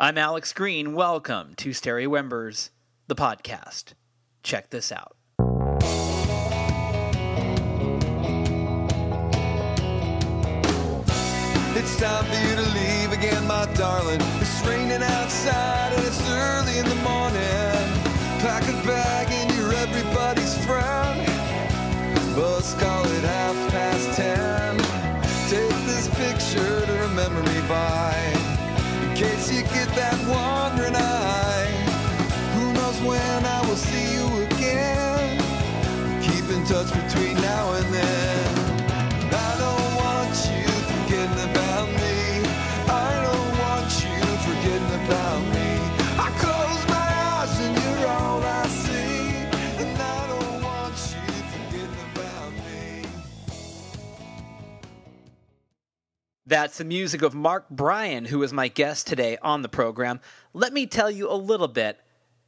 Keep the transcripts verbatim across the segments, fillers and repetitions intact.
I'm Alex Green. Welcome to Stereo Embers, the podcast. Check this out. It's time for you to leave again, my darling. It's raining outside and it's early in the morning. Pack a bag and you're everybody's friend. Bus call at half past ten. Take this picture to a memory by. In case you get that wandering eye, who knows when I will see you again. Keep in touch between now and then. I don't want you forgetting about me. I don't want you forgetting about me. I close my eyes and you're all I see. And I don't want you forgetting about me. That's the music of Mark Bryan, who is my guest today on the program. Let me tell you a little bit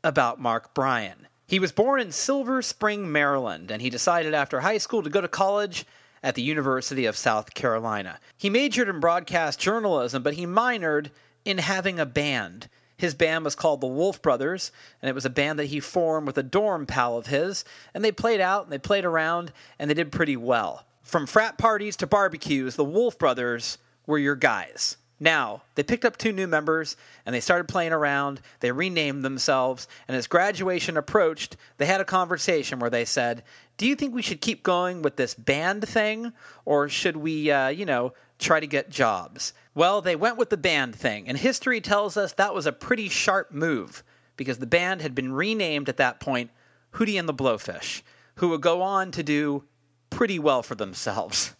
about Mark Bryan. He was born in Silver Spring, Maryland, and he decided after high school to go to college at the University of South Carolina. He majored in broadcast journalism, but he minored in having a band. His band was called the Wolf Brothers, and it was a band that he formed with a dorm pal of his, and they played out and they played around, and they did pretty well. From frat parties to barbecues, the Wolf Brothers were your guys. Now, they picked up two new members, and they started playing around, they renamed themselves, and as graduation approached, they had a conversation where they said, do you think we should keep going with this band thing, or should we, uh, you know, try to get jobs? Well, they went with the band thing, and history tells us that was a pretty sharp move, because the band had been renamed at that point Hootie and the Blowfish, who would go on to do pretty well for themselves.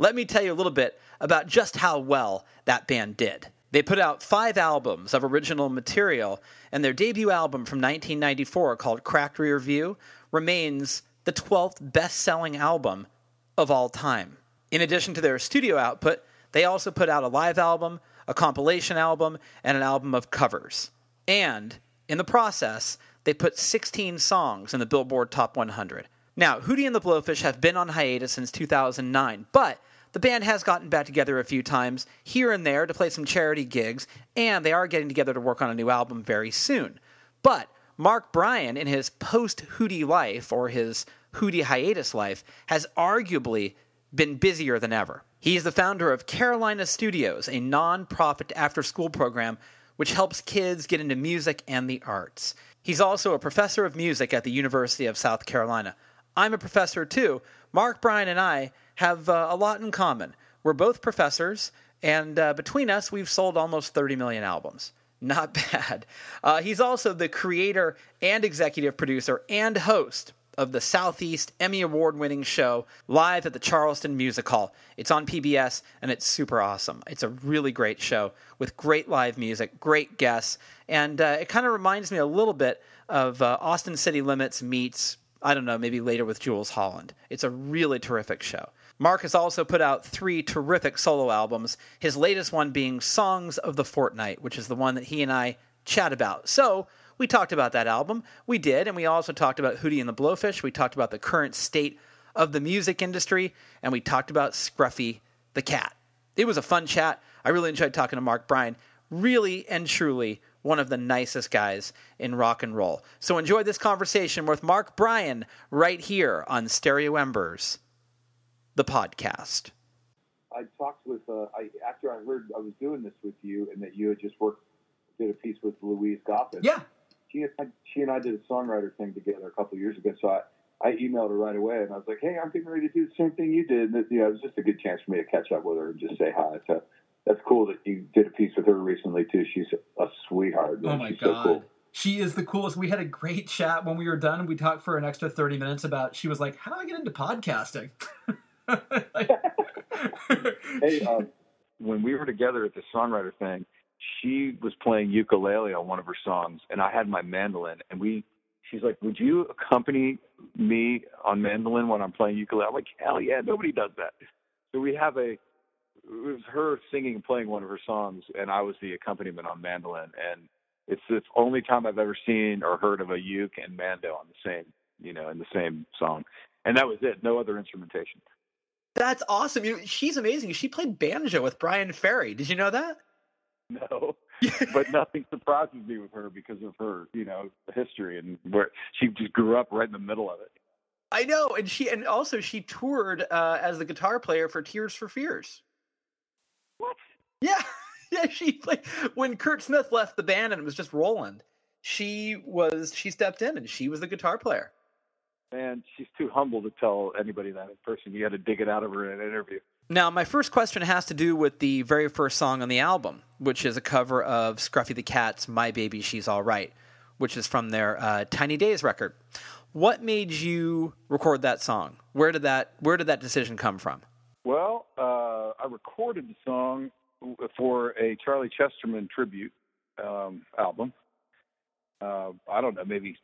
Let me tell you a little bit about just how well that band did. They put out five albums of original material, and their debut album from nineteen ninety-four, called Cracked Rear View, remains the twelfth best-selling album of all time. In addition to their studio output, they also put out a live album, a compilation album, and an album of covers. And, in the process, they put sixteen songs in the Billboard Top one hundred. Now, Hootie and the Blowfish have been on hiatus since two thousand nine, but the band has gotten back together a few times here and there to play some charity gigs, and they are getting together to work on a new album very soon. But Mark Bryan, in his post-Hootie life, or his Hootie hiatus life, has arguably been busier than ever. He is the founder of Carolina Studios, a non-profit after-school program which helps kids get into music and the arts. He's also a professor of music at the University of South Carolina. I'm a professor, too. Mark Bryan and I have uh, a lot in common. We're both professors, and uh, between us, we've sold almost thirty million albums. Not bad. Uh, he's also the creator and executive producer and host of the Southeast Emmy Award-winning show Live at the Charleston Music Hall. It's on P B S, and it's super awesome. It's a really great show with great live music, great guests, and uh, it kind of reminds me a little bit of uh, Austin City Limits meets, I don't know, maybe Later with Jules Holland. It's a really terrific show. Mark has also put out three terrific solo albums, his latest one being Songs of the Fortnight, which is the one that he and I chat about. So we talked about that album. We did, and we also talked about Hootie and the Blowfish. We talked about the current state of the music industry, and we talked about Scruffy the Cat. It was a fun chat. I really enjoyed talking to Mark Bryan. Really and truly one of the nicest guys in rock and roll. So enjoy this conversation with Mark Bryan right here on Stereo Embers, the podcast. I talked with, uh, I, after I heard I was doing this with you and that you had just worked, did a piece with Louise Goffin. Yeah. She, she and I did a songwriter thing together a couple of years ago, so I, I emailed her right away, and I was like, hey, I'm getting ready to do the same thing you did. And, you know, it was just a good chance for me to catch up with her and just say hi. So that's cool that you did a piece with her recently, too. She's a sweetheart. Man. Oh, my She's God. So cool. She is the coolest. We had a great chat when we were done. We talked for an extra thirty minutes about, she was like, how do I get into podcasting? Hey, um, when we were together at the songwriter thing, she was playing ukulele on one of her songs, and I had my mandolin. And we, she's like, "Would you accompany me on mandolin when I'm playing ukulele?" I'm like, "Hell yeah, nobody does that." So we have a, it was her singing and playing one of her songs, and I was the accompaniment on mandolin. And it's the only time I've ever seen or heard of a uke and mando on the same, you know, in the same song. And that was it. No other instrumentation. That's awesome. You know, she's amazing. She played banjo with Brian Ferry. Did you know that? No. But nothing surprises me with her because of her, you know, history and where she just grew up right in the middle of it. I know, and she and also she toured uh, as the guitar player for Tears for Fears. What? Yeah, yeah. She played when Kurt Smith left the band and it was just Roland. She was she stepped in and she was the guitar player. And she's too humble to tell anybody that in person. You got to dig it out of her in an interview. Now, my first question has to do with the very first song on the album, which is a cover of Scruffy the Cat's "My Baby, She's All Right," which is from their uh, Tiny Days record. What made you record that song? Where did that Where did that decision come from? Well, uh, I recorded the song for a Charlie Chesterman tribute um, album. Uh, I don't know, maybe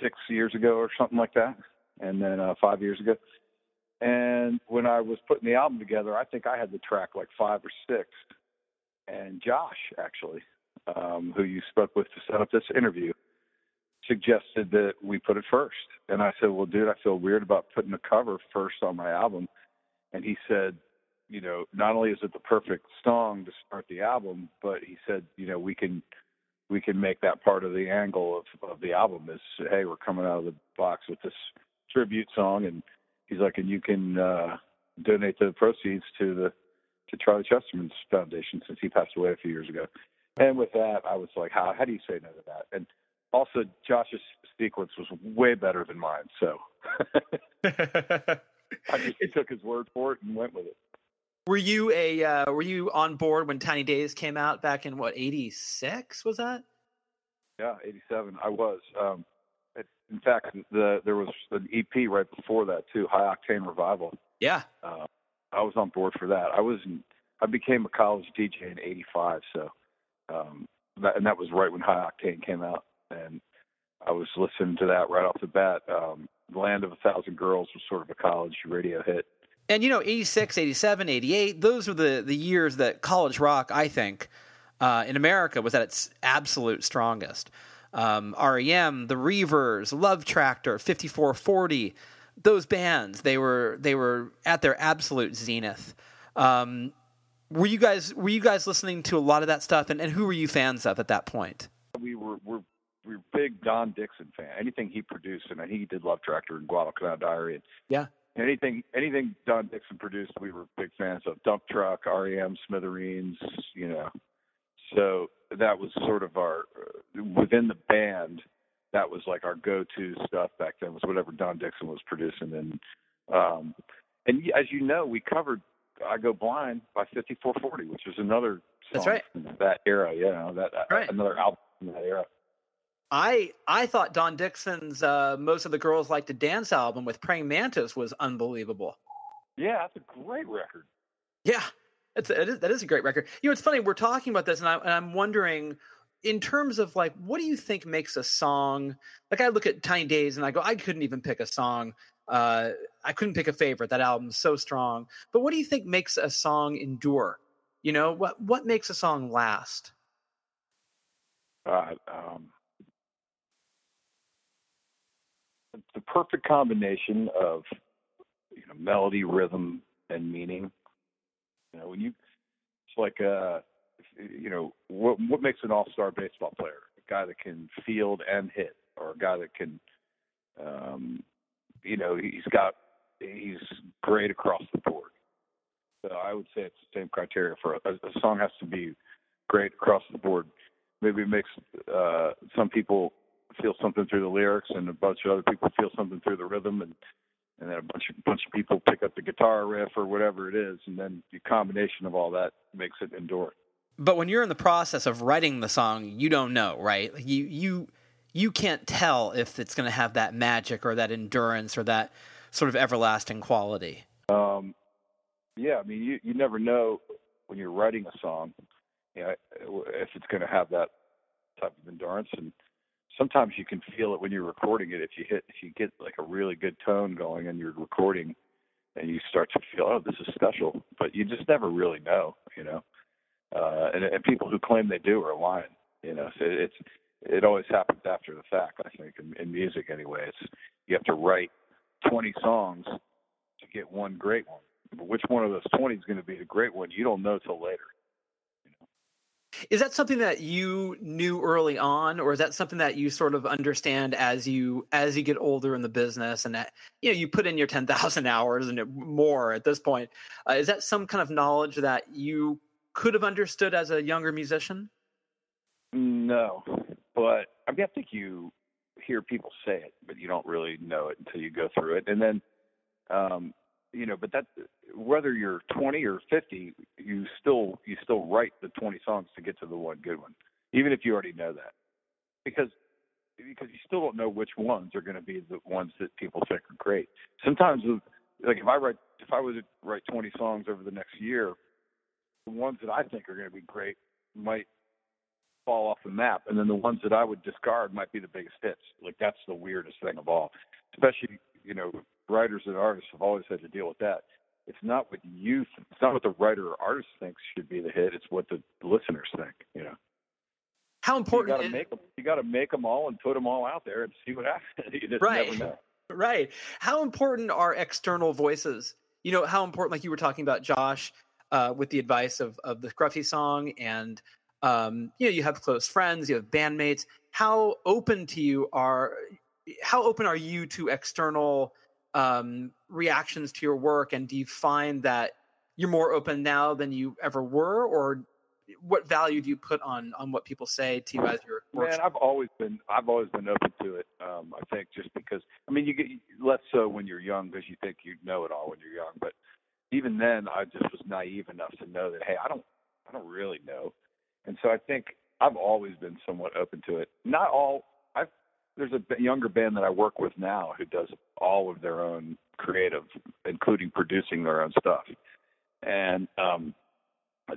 six years ago or something like that, and then uh, five years ago. And when I was putting the album together, I think I had the track like five or six. And Josh, actually, um, who you spoke with to set up this interview, suggested that we put it first. And I said, well, dude, I feel weird about putting a cover first on my album. And he said, you know, not only is it the perfect song to start the album, but he said, you know, we can we can make that part of the angle of, of the album is, hey, we're coming out of the box with this tribute song. And he's like, and you can uh, donate the proceeds to the to Charlie Chesterman's foundation since he passed away a few years ago. And with that, I was like, how how do you say no to that? And also, Josh's sequence was way better than mine, so I just took his word for it and went with it. Were you a uh, were you on board when Tiny Days came out back in what eighty-six? Was that? Yeah, eighty-seven. I was. Um, In fact, the, there was an E P right before that too, High Octane Revival. Yeah, uh, I was on board for that. I was in, I became a college D J in eighty-five, so um, that, and that was right when High Octane came out, and I was listening to that right off the bat. Um, Land of a Thousand Girls was sort of a college radio hit. And you know, eighty-six, eighty-seven, eighty-eight; those were the the years that college rock, I think, uh, in America was at its absolute strongest. Um, R E M, the Reavers, Love Tractor, fifty-four forty, those bands, they were they were at their absolute zenith. Um, were you guys were you guys listening to a lot of that stuff, and, and who were you fans of at that point? We were we're we were big Don Dixon fan. Anything he produced, and he did Love Tractor and Guadalcanal Diary. And yeah. Anything anything Don Dixon produced, we were big fans of. Dump Truck, R E M, Smithereens, you know. So that was sort of our, within the band, that was like our go-to stuff back then was whatever Don Dixon was producing. And um, and as you know, we covered I Go Blind by fifty-four forty, which was another song That's right. from that era, you know, that, right. another album from that era. I I thought Don Dixon's uh, Most of the Girls Like to Dance album with Praying Mantis was unbelievable. Yeah, that's a great record. Yeah. It's, it is, that is a great record. You know, it's funny, we're talking about this, and, I, and I'm wondering, in terms of, like, what do you think makes a song? Like, I look at Tiny Days, and I go, I couldn't even pick a song. Uh, I couldn't pick a favorite. That album's so strong. But what do you think makes a song endure? You know, what what makes a song last? Uh, um, the perfect combination of, you know, melody, rhythm, and meaning. You know, when you, it's like, uh, you know, what what makes an all-star baseball player? A guy that can field and hit, or a guy that can, um, you know, he's got, he's great across the board. So I would say it's the same criteria for a, a song has to be great across the board. Maybe it makes uh, some people feel something through the lyrics, and a bunch of other people feel something through the rhythm, and. And then a bunch of bunch of people pick up the guitar riff or whatever it is, and then the combination of all that makes it endure. But when you're in the process of writing the song, you don't know, right? You you you can't tell if it's going to have that magic or that endurance or that sort of everlasting quality. Um, yeah, I mean, you, you never know when you're writing a song, you know, if it's going to have that type of endurance. And sometimes you can feel it when you're recording it. If you hit, if you get like a really good tone going and you're recording, and you start to feel, oh, this is special. But you just never really know, you know. Uh, and, and people who claim they do are lying, you know. So it's it always happens after the fact, I think, in, in music anyway. It's you have to write twenty songs to get one great one. But which one of those twenty is going to be the great one? You don't know till later. You know? Is that something that you knew early on, or is that something that you sort of understand as you as you get older in the business, and that, you know, you put in your ten thousand hours and more at this point? Uh, is that some kind of knowledge that you could have understood as a younger musician? No, but I mean, I think you hear people say it, but you don't really know it until you go through it. And then, um, you know, but that, whether you're twenty or fifty, you still you still write the twenty songs to get to the one good one, even if you already know that, because because you still don't know which ones are going to be the ones that people think are great. Sometimes, like if I write if I was to write twenty songs over the next year, the ones that I think are going to be great might fall off the map, and then the ones that I would discard might be the biggest hits. Like, that's the weirdest thing of all, especially, you know, writers and artists have always had to deal with that. It's not what you, it's not what the writer or artist thinks should be the hit. It's what the listeners think. You know, how important you got to make them. You got to make them all and put them all out there and see what happens. You just right. never know. Right. How important are external voices? You know, how important, like you were talking about, Josh, uh, with the advice of of the Scruffy song, and um, you know, you have close friends, you have bandmates. How open to you are? How open are you to external um, reactions to your work? And do you find that you're more open now than you ever were? Or what value do you put on, on what people say to you as your work? Man, I've always been, I've always been open to it. Um, I think just because, I mean, you get less so when you're young because you think you know it all when you're young, but even then I just was naive enough to know that, hey, I don't, I don't really know. And so I think I've always been somewhat open to it. Not all, I've, There's a younger band that I work with now who does all of their own creative, including producing their own stuff. And um,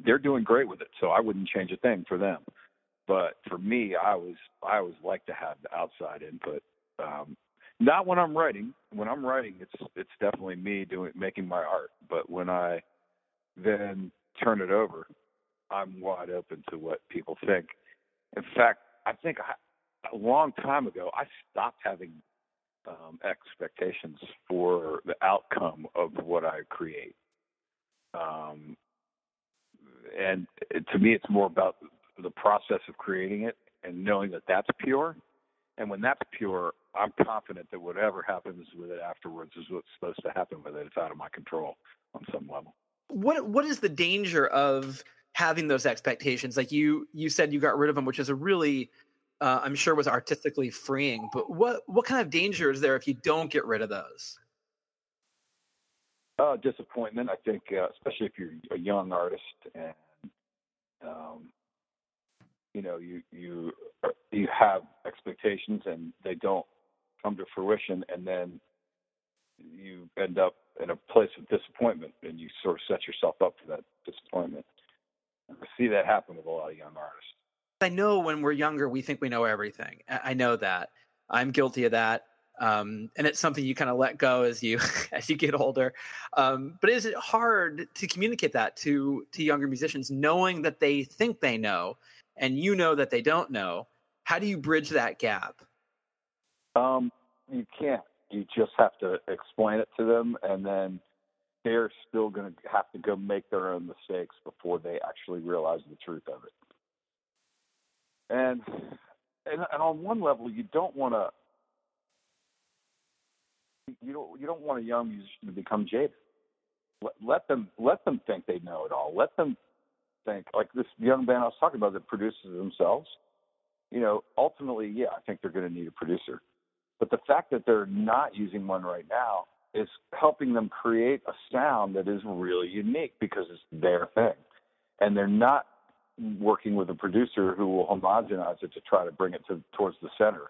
they're doing great with it, so I wouldn't change a thing for them. But for me, I was I always like to have the outside input. Um, not when I'm writing. When I'm writing, it's it's definitely me doing making my art. But when I then turn it over, I'm wide open to what people think. In fact, I think I, a long time ago, I stopped having um, expectations for the outcome of what I create. Um, and to me, it's more about the process of creating it and knowing that that's pure. And when that's pure, I'm confident that whatever happens with it afterwards is what's supposed to happen with it. It's out of my control on some level. What What is the danger of having those expectations? Like you, you said you got rid of them, which is a really... Uh, I'm sure was artistically freeing, but what, what kind of danger is there if you don't get rid of those? Uh, disappointment, I think, uh, especially if you're a young artist and, um, you know, you, you, you have expectations and they don't come to fruition, and then you end up in a place of disappointment and you sort of set yourself up for that disappointment. I see that happen with a lot of young artists. I know when we're younger, we think we know everything. I know that. I'm guilty of that. Um, and it's something you kind of let go as you as you get older. Um, but is it hard to communicate that to to younger musicians, knowing that they think they know and you know that they don't know? How do you bridge that gap? Um, you can't. You just have to explain it to them, and then they're still going to have to go make their own mistakes before they actually realize the truth of it. And, and and on one level, you don't want to you don't you don't want a young musician to become jaded. Let, let them let them think they know it all. Let them think, like this young band I was talking about that produces themselves. You know, ultimately, yeah, I think they're going to need a producer. But the fact that they're not using one right now is helping them create a sound that is really unique because it's their thing, and they're not working with a producer who will homogenize it to try to bring it to towards the center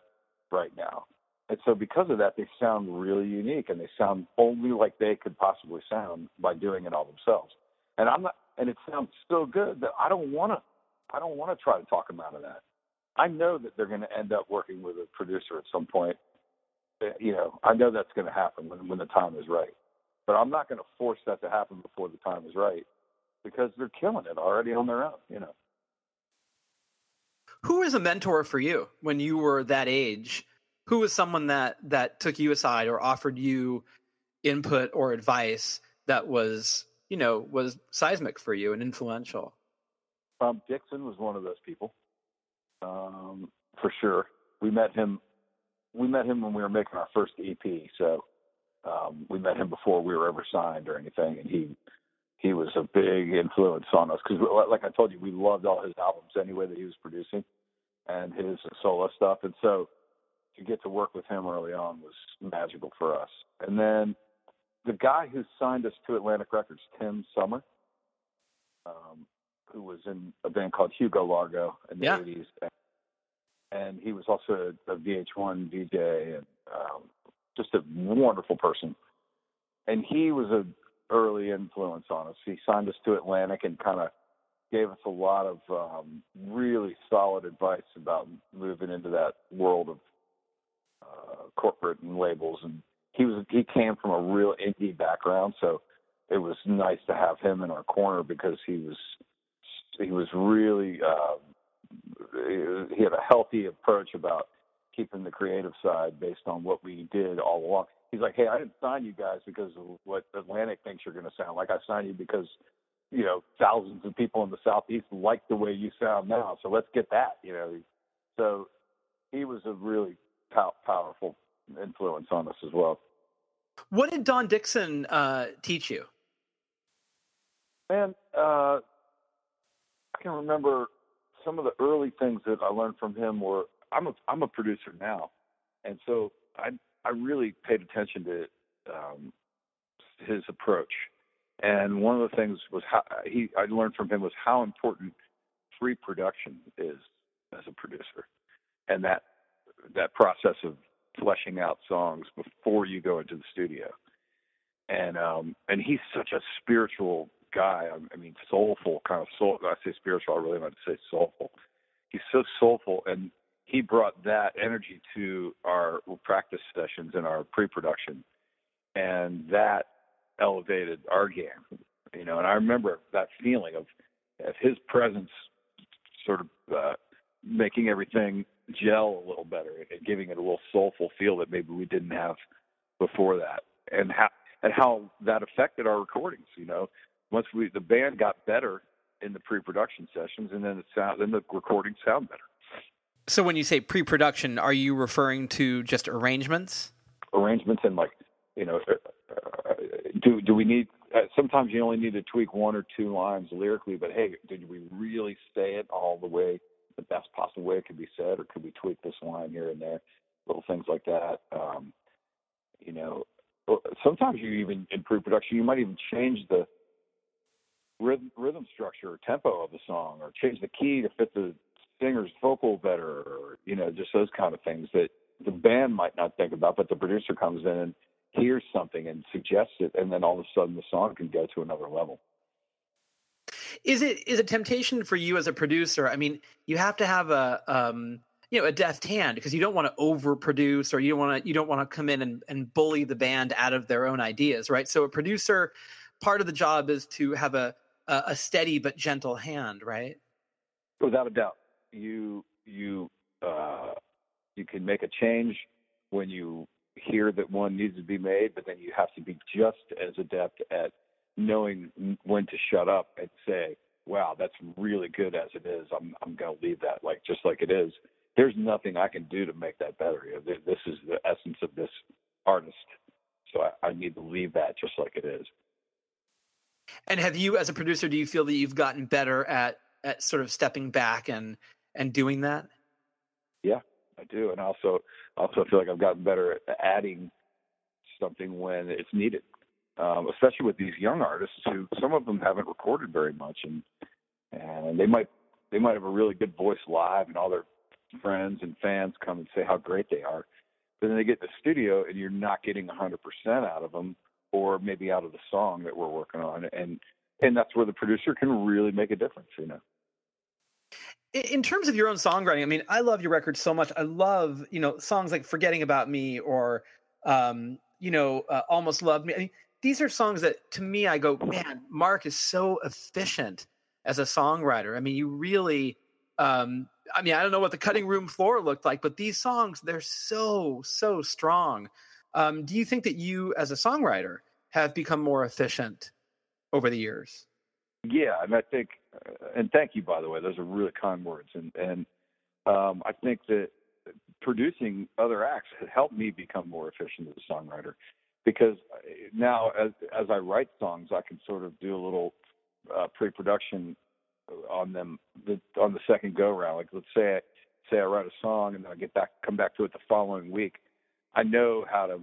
right now. And so because of that, they sound really unique, and they sound only like they could possibly sound by doing it all themselves. And I'm not, and it sounds so good that I don't want to, I don't want to try to talk them out of that. I know that they're going to end up working with a producer at some point. You know, I know that's going to happen when, when the time is right, but I'm not going to force that to happen before the time is right, because they're killing it already on their own, you know. Who was a mentor for you when you were that age? Who was someone that, that took you aside or offered you input or advice that was, you know, was seismic for you and influential? Um, Dixon was one of those people, um, for sure. We met him. We met him when we were making our first E P. So um, we met him before we were ever signed or anything, and he he was a big influence on us because, like I told you, we loved all his albums anyway that he was producing and his solo stuff, and so to get to work with him early on was magical for us. And then the guy who signed us to Atlantic Records, Tim Summer, um, who was in a band called Hugo Largo in the yeah. eighties. And he was also a V H one D J and um, just a wonderful person. And he was an early influence on us. He signed us to Atlantic and kind of gave us a lot of um, really solid advice about moving into that world of Uh, corporate and labels, and he was he came from a real indie background, so it was nice to have him in our corner because he was he was really uh, he had a healthy approach about keeping the creative side based on what we did all along. He's like, hey, I didn't sign you guys because of what Atlantic thinks you're going to sound like. I signed you because, you know, thousands of people in the Southeast like the way you sound now, so let's get that, you know. So he was a really powerful influence on us as well. What did Don Dixon uh, teach you? Man, uh, I can remember some of the early things that I learned from him were, I'm a, I'm a producer now, and so I I really paid attention to um, his approach. And one of the things was how he I learned from him was how important free production is as a producer, and that that process of fleshing out songs before you go into the studio. And, um, and he's such a spiritual guy. I mean, soulful kind of soul. When I say spiritual, I really want to say soulful. He's so soulful. And he brought that energy to our practice sessions and our pre-production, and that elevated our game, you know? And I remember that feeling of, of his presence sort of, uh, making everything gel a little better and giving it a little soulful feel that maybe we didn't have before that, and how and how that affected our recordings. You know, once we the band got better in the pre-production sessions, and then it sound then the recordings sound better. So when you say pre-production, are you referring to just arrangements? Arrangements and like you know, uh, do do we need? Uh, sometimes you only need to tweak one or two lines lyrically, but hey, did we really say it all the way? The best possible way it could be said, or could we tweak this line here and there, little things like that. Um, you know, sometimes you even in pre-production, you might even change the rhythm, rhythm structure or tempo of the song, or change the key to fit the singer's vocal better, or, you know, just those kind of things that the band might not think about, but the producer comes in and hears something and suggests it. And then all of a sudden the song can go to another level. Is it is a temptation for you as a producer? I mean, you have to have a um, you know a deft hand because you don't want to overproduce, or you don't want to you don't want to come in and, and bully the band out of their own ideas, right? So a producer, part of the job is to have a a steady but gentle hand, right? Without a doubt, you you uh, you can make a change when you hear that one needs to be made, but then you have to be just as adept at knowing when to shut up and say, wow, that's really good as it is. I'm I'm going to leave that like just like it is. There's nothing I can do to make that better. You know, this is the essence of this artist. So I, I need to leave that just like it is. And have you, as a producer, do you feel that you've gotten better at, at sort of stepping back and, and doing that? Yeah, I do. And also, also feel like I've gotten better at adding something when it's needed. Um, especially with these young artists who some of them haven't recorded very much, and and they might they might have a really good voice live, and all their friends and fans come and say how great they are, but then they get in the studio and you're not getting one hundred percent out of them, or maybe out of the song that we're working on, and and that's where the producer can really make a difference, you know. In terms of your own songwriting, I mean, I love your record so much. I love, you know, songs like Forgetting About Me, or um, you know, uh, Almost Loved Me. I mean, these are songs that, to me, I go, man, Mark is so efficient as a songwriter. I mean, you really, um, I mean, I don't know what the cutting room floor looked like, but these songs, they're so, so strong. Um, do you think that you, as a songwriter, have become more efficient over the years? Yeah, and I think and thank you, by the way, those are really kind words. And, and um, I think that producing other acts has helped me become more efficient as a songwriter, because now as, as I write songs, I can sort of do a little uh, pre-production on them the, on the second go round. Like let's say I, say I write a song and then I get back, come back to it the following week. I know how to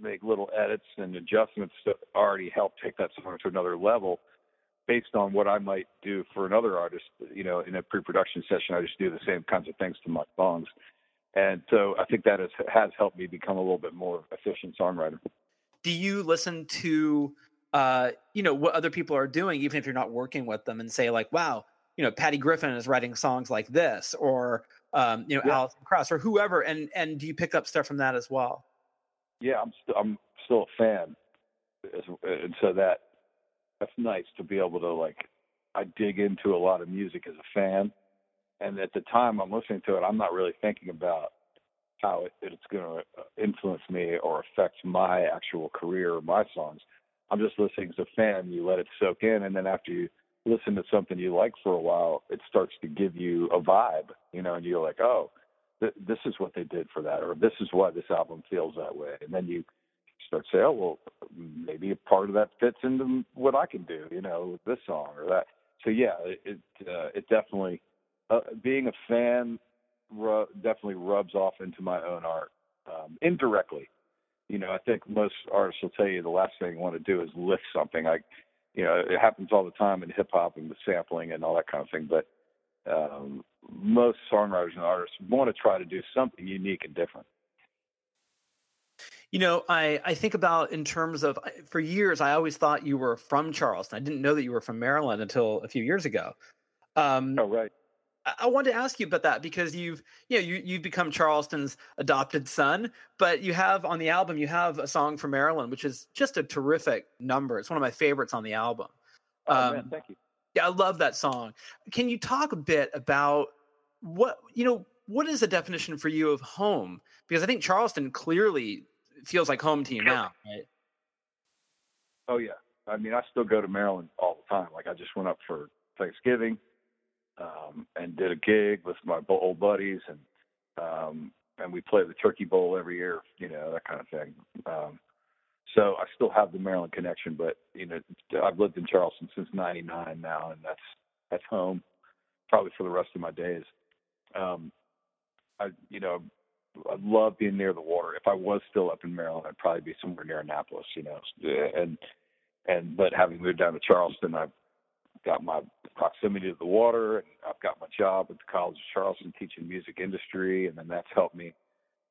make little edits and adjustments that already help take that song to another level based on what I might do for another artist. You know, in a pre-production session, I just do the same kinds of things to my songs. And so I think that is, has helped me become a little bit more efficient songwriter. Do you listen to, uh, you know, what other people are doing, even if you're not working with them, and say like, wow, you know, Patty Griffin is writing songs like this, or, um, you know, yeah. Alison Krauss or whoever. And, and do you pick up stuff from that as well? Yeah, I'm still, I'm still a fan. And so that, that's nice to be able to, like, I dig into a lot of music as a fan. And at the time I'm listening to it, I'm not really thinking about how it, it's going to influence me or affect my actual career or my songs. I'm just listening as a fan. You let it soak in. And then after you listen to something you like for a while, it starts to give you a vibe, you know, and you're like, oh, th- this is what they did for that, or this is why this album feels that way. And then you start to say, oh, well, maybe a part of that fits into what I can do, you know, with this song or that. So, yeah, it, uh, it definitely uh, – being a fan ru- definitely rubs off into my own art um, indirectly. You know, I think most artists will tell you the last thing you want to do is lift something. I, you know, it happens all the time in hip-hop and with sampling and all that kind of thing, but um, most songwriters and artists want to try to do something unique and different. You know, I, I think about in terms of, for years, I always thought you were from Charleston. I didn't know that you were from Maryland until a few years ago. Um, oh, right. I wanted to ask you about that, because you've, you know, you, you've become Charleston's adopted son, but you have on the album, you have a song from Maryland, which is just a terrific number. It's one of my favorites on the album. Oh, um, man, thank you. Yeah, I love that song. Can you talk a bit about what, you know, what is the definition for you of home? Because I think Charleston clearly feels like home to you now, right? Oh, yeah. I mean, I still go to Maryland all the time. Like, I just went up for Thanksgiving. Um, and did a gig with my old buddies, and um, and we play the Turkey Bowl every year, you know, that kind of thing. Um, so I still have the Maryland connection, but, you know, I've lived in Charleston since ninety-nine now, and that's that's home probably for the rest of my days. Um, I, you know, I love being near the water. If I was still up in Maryland, I'd probably be somewhere near Annapolis, you know. And and but having moved down to Charleston, I've got my proximity to the water, and I've got my job at the College of Charleston teaching music industry, and then that's helped me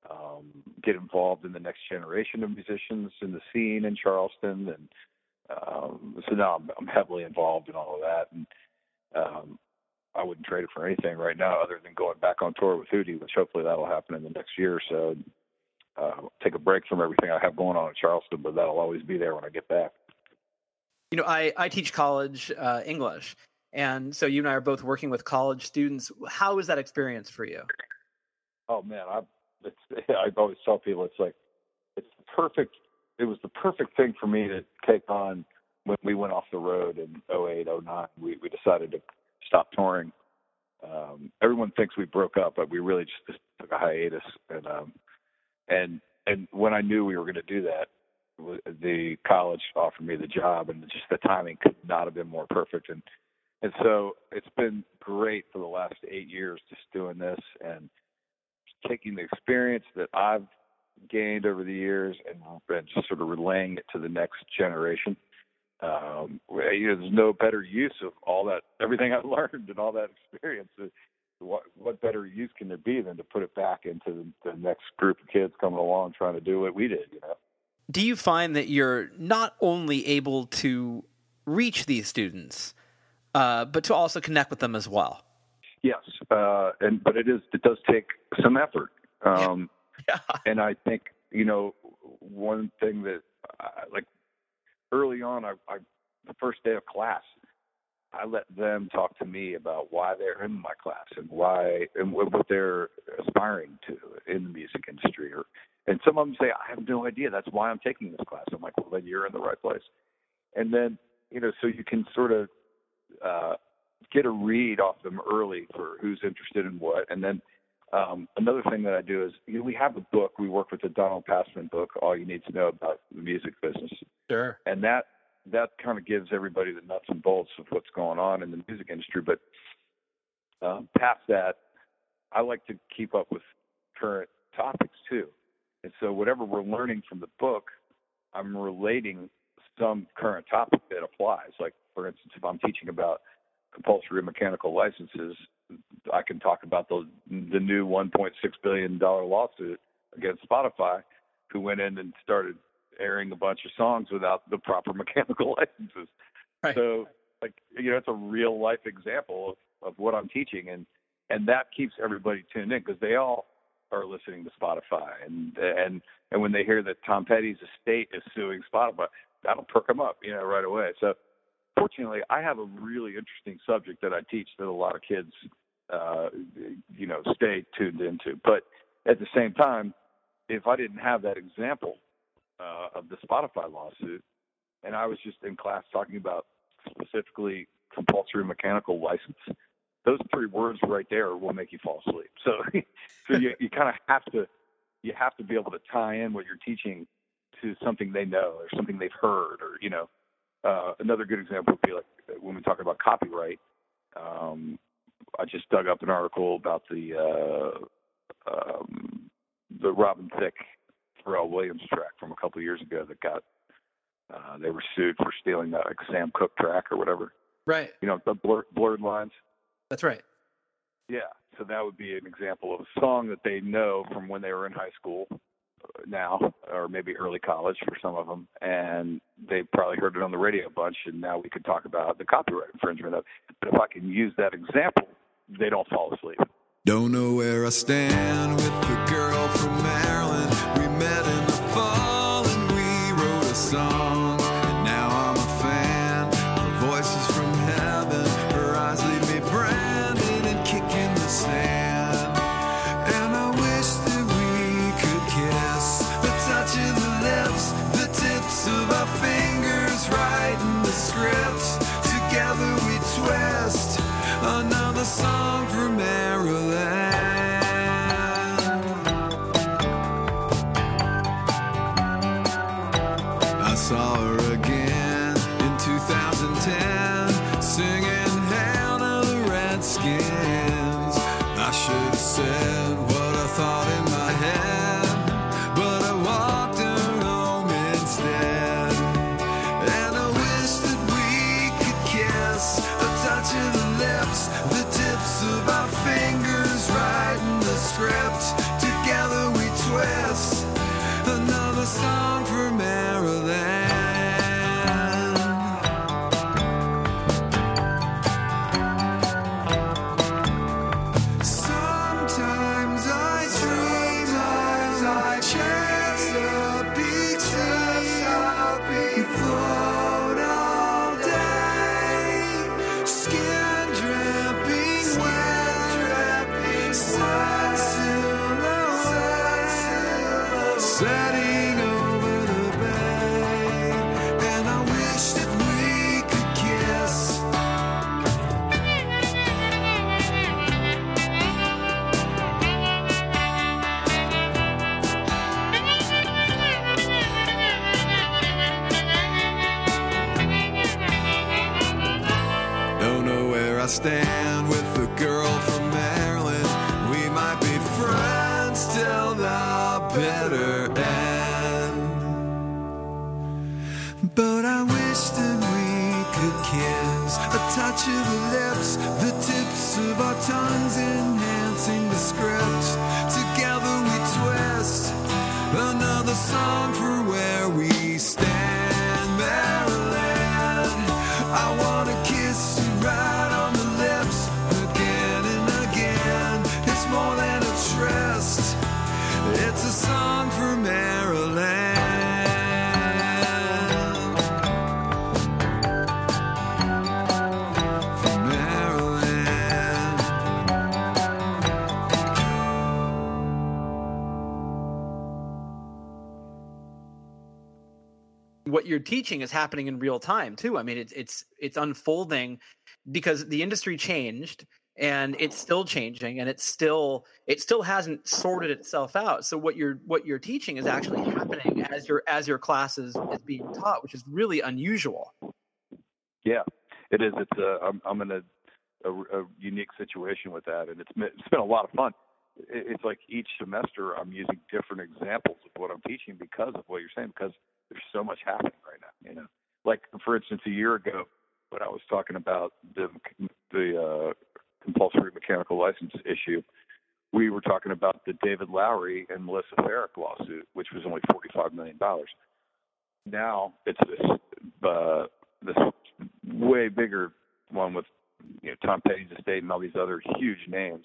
um, get involved in the next generation of musicians in the scene in Charleston, and um, so now I'm, I'm heavily involved in all of that, and um, I wouldn't trade it for anything right now other than going back on tour with Hootie, which hopefully that'll happen in the next year or so. Uh, I'll take a break from everything I have going on in Charleston, but that'll always be there when I get back. You know, I, I teach college uh, English, and so you and I are both working with college students. How is that experience for you? Oh, man, I it's, I always tell people it's like it's the perfect. It was the perfect thing for me to take on when we went off the road in oh eight, oh nine. We we decided to stop touring. Um, everyone thinks we broke up, but we really just took a hiatus. And um, and and when I knew we were going to do that, the college offered me the job, and just the timing could not have been more perfect. And, and so it's been great for the last eight years, just doing this and taking the experience that I've gained over the years and, and just sort of relaying it to the next generation. Um, you know, there's no better use of all that, everything I've learned and all that experience. What, what better use can there be than to put it back into the, the next group of kids coming along, trying to do what we did, you know? Do you find that you're not only able to reach these students, uh, but to also connect with them as well? Yes, uh, and but it is it does take some effort, um, yeah. And I think, you know, one thing that I, like early on, I, I the first day of class, I let them talk to me about why they're in my class and why and what they're aspiring to in the music industry. Or, and some of them say, I have no idea. That's why I'm taking this class. I'm like, well, then you're in the right place. And then, you know, so you can sort of uh, get a read off them early for who's interested in what. And then um, another thing that I do is, you know, we have a book. We work with the Donald Passman book, All You Need to Know About the Music Business. Sure. And that that kind of gives everybody the nuts and bolts of what's going on in the music industry. But um, past that, I like to keep up with current topics too. And so whatever we're learning from the book, I'm relating some current topic that applies. Like, for instance, if I'm teaching about compulsory mechanical licenses, I can talk about the the new one point six billion dollars lawsuit against Spotify, who went in and started airing a bunch of songs without the proper mechanical licenses. Right. So, like, you know, it's a real life example of, of what I'm teaching, and and that keeps everybody tuned in because they all are listening to Spotify, and and and when they hear that Tom Petty's estate is suing Spotify, that'll perk them up, you know, right away. So, fortunately, I have a really interesting subject that I teach that a lot of kids, uh, you know, stay tuned into. But at the same time, if I didn't have that example uh, of the Spotify lawsuit, and I was just in class talking about specifically compulsory mechanical license, those three words right there will make you fall asleep. So, so you, you kind of have to, you have to be able to tie in what you're teaching to something they know or something they've heard, or, you know, uh, another good example would be like when we talk about copyright. Um, I just dug up an article about the uh, um, the Robin Thicke, Pharrell Williams track from a couple of years ago that got uh, they were sued for stealing that, like, Sam Cooke track or whatever. Right. You know, the blur, blurred lines. That's right. Yeah. So that would be an example of a song that they know from when they were in high school now, or maybe early college for some of them, and they probably heard it on the radio a bunch, and now we could talk about the copyright infringement of it. But if I can use that example, they don't fall asleep. Don't know where I stand with the girl from Maryland. We met in the fall and we wrote a song. And now I'm a fan. Her voice is from heaven. Her eyes leave me branded and kicking the sand. And I wish that of our fingers writing the script, together we twist another song from Maryland. I saw her again in two thousand ten singing Hannah the Redskins. I should have said what I thought in my head, but I walked her home instead. Stand with the girl from Maryland. We might be friends till the bitter end. But I wish that we could kiss, a touch of the lips, the tips of our tongues enhancing the script. Together we twist another song for where we stand. Maryland, I want to kiss you right on. It's a song for Maryland. For Maryland. what you're teaching is happening in real time too. I mean, it's it's it's unfolding because the industry changed and it's still changing and it's still it still hasn't sorted itself out. So what you're what you're teaching is actually happening as your as your class is, is being taught, which is really unusual. Yeah, it is. It's uh, I'm I'm in a, a, a unique situation with that, and it's been, it's been a lot of fun. It's like each semester I'm using different examples of what I'm teaching because of what you're saying, because there's so much happening right now, you know, like for instance, a year ago when I was talking about the, the, uh, compulsory mechanical license issue, we were talking about the David Lowry and Melissa Farrick lawsuit, which was only forty-five million dollars. Now it's this, uh, this way bigger one with, you know, Tom Petty's estate and all these other huge names.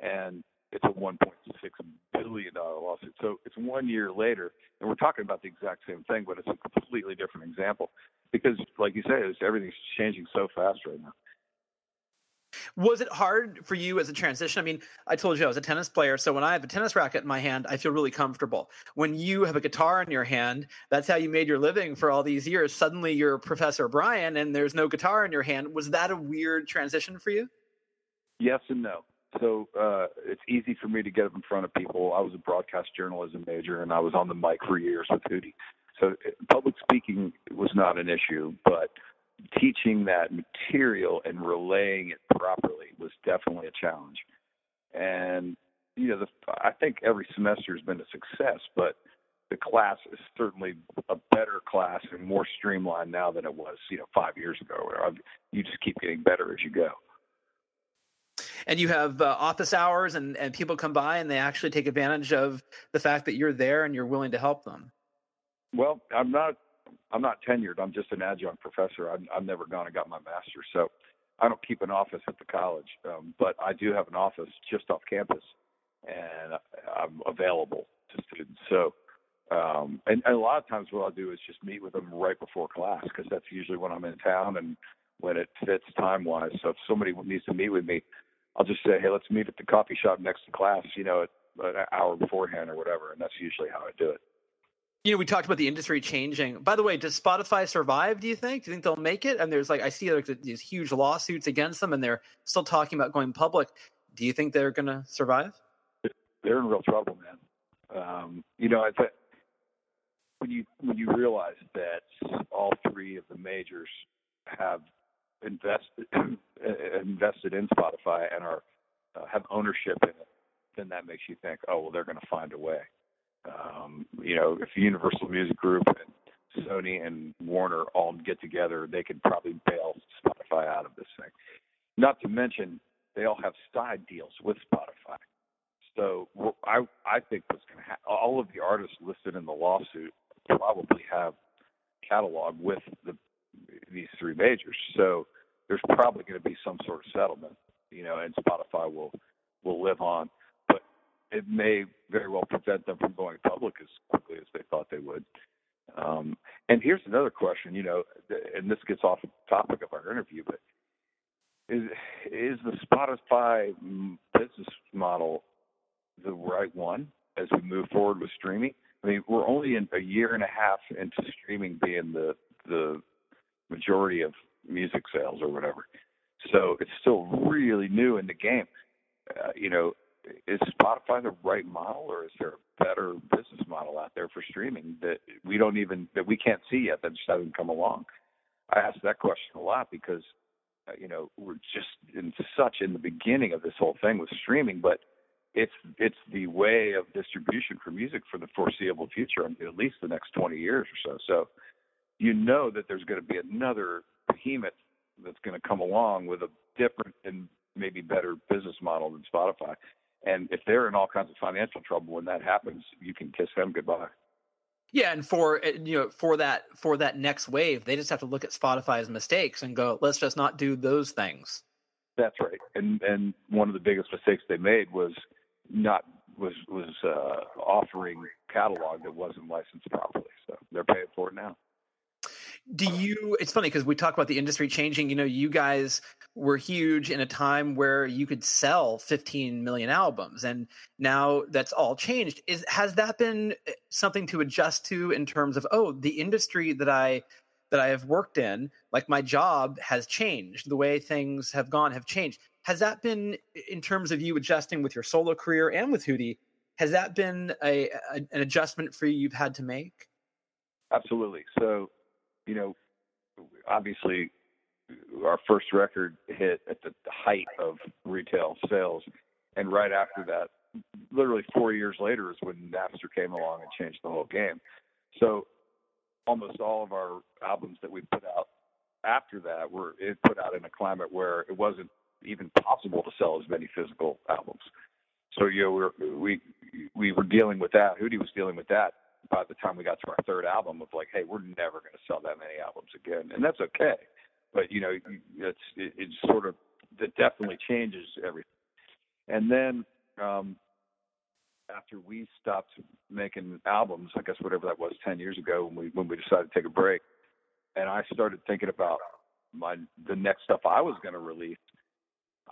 And it's a one point six billion dollars lawsuit. So it's one year later, and we're talking about the exact same thing, but it's a completely different example because, like you say, everything's changing so fast right now. Was it hard for you as a transition? I mean, I told you I was a tennis player, so when I have a tennis racket in my hand, I feel really comfortable. When you have a guitar in your hand, that's how you made your living for all these years. Suddenly you're Professor Bryan, and there's no guitar in your hand. Was that a weird transition for you? Yes and no. So uh, it's easy for me to get up in front of people. I was a broadcast journalism major, and I was on the mic for years with Hootie. So public speaking was not an issue, but teaching that material and relaying it properly was definitely a challenge. And, you know, the, I think every semester has been a success, but the class is certainly a better class and more streamlined now than it was, you know, five years ago. Where you just keep getting better as you go. And you have uh, office hours and, and people come by and they actually take advantage of the fact that you're there and you're willing to help them. Well, I'm not I'm not tenured. I'm just an adjunct professor. I'm, I've never gone and got my master's. So I don't keep an office at the college, um, but I do have an office just off campus, and I'm available to students. So um, and, and a lot of times what I'll do is just meet with them right before class because that's usually when I'm in town and when it fits time-wise. So if somebody needs to meet with me, I'll just say, hey, let's meet at the coffee shop next to class, you know, an hour beforehand or whatever. And that's usually how I do it. You know, we talked about the industry changing. By the way, does Spotify survive, do you think? Do you think they'll make it? And there's like, I see like these huge lawsuits against them and they're still talking about going public. Do you think they're going to survive? They're in real trouble, man. Um, you know, I th- when you, when you realize that all three of the majors have invested invested in Spotify and are uh, have ownership in it, then that makes you think, oh, well, they're going to find a way. Um, you know, if Universal Music Group and Sony and Warner all get together, they could probably bail Spotify out of this thing. Not to mention, they all have side deals with Spotify. So well, I I think what's going to happen, all of the artists listed in the lawsuit probably have catalog with the these three majors. So there's probably going to be some sort of settlement, you know, and Spotify will, will live on, but it may very well prevent them from going public as quickly as they thought they would. Um, and here's another question, you know, and this gets off the topic of our interview, but is, is the Spotify business model the right one as we move forward with streaming? I mean, we're only in a year and a half into streaming being the, the, majority of music sales or whatever. So it's still really new in the game. Uh, you know, is Spotify the right model or is there a better business model out there for streaming that we don't even, that we can't see yet, that just hasn't come along? I ask that question a lot because, uh, you know, we're just in such in the beginning of this whole thing with streaming, but it's, it's the way of distribution for music for the foreseeable future, I mean, at least the next twenty years or so. So, you know that there's going to be another behemoth that's going to come along with a different and maybe better business model than Spotify. And if they're in all kinds of financial trouble, when that happens, you can kiss them goodbye. Yeah, and for you know for that for that next wave, they just have to look at Spotify's mistakes and go, let's just not do those things. That's right. And and one of the biggest mistakes they made was not was was uh, offering catalog that wasn't licensed properly. So they're paying for it now. Do you, it's funny because we talk about the industry changing, you know, you guys were huge in a time where you could sell fifteen million albums, and now that's all changed. Is, has that been something to adjust to in terms of, oh, the industry that I, that I have worked in, like my job has changed, the way things have gone have changed. Has that been, in terms of you adjusting with your solo career and with Hootie, has that been a, a an adjustment for you you've had to make? Absolutely. So, you know, obviously our first record hit at the height of retail sales. And right after that, literally four years later is when Napster came along and changed the whole game. So almost all of our albums that we put out after that were it put out in a climate where it wasn't even possible to sell as many physical albums. So, you know, we were, we, we were dealing with that. Hootie was dealing with that by the time we got to our third album of like, hey, we're never going to sell that many albums again. And that's okay. But, you know, it's, it, it sort of, that definitely changes everything. And then um, after we stopped making albums, I guess whatever that was ten years ago when we, when we decided to take a break, and I started thinking about my, the next stuff I was going to release,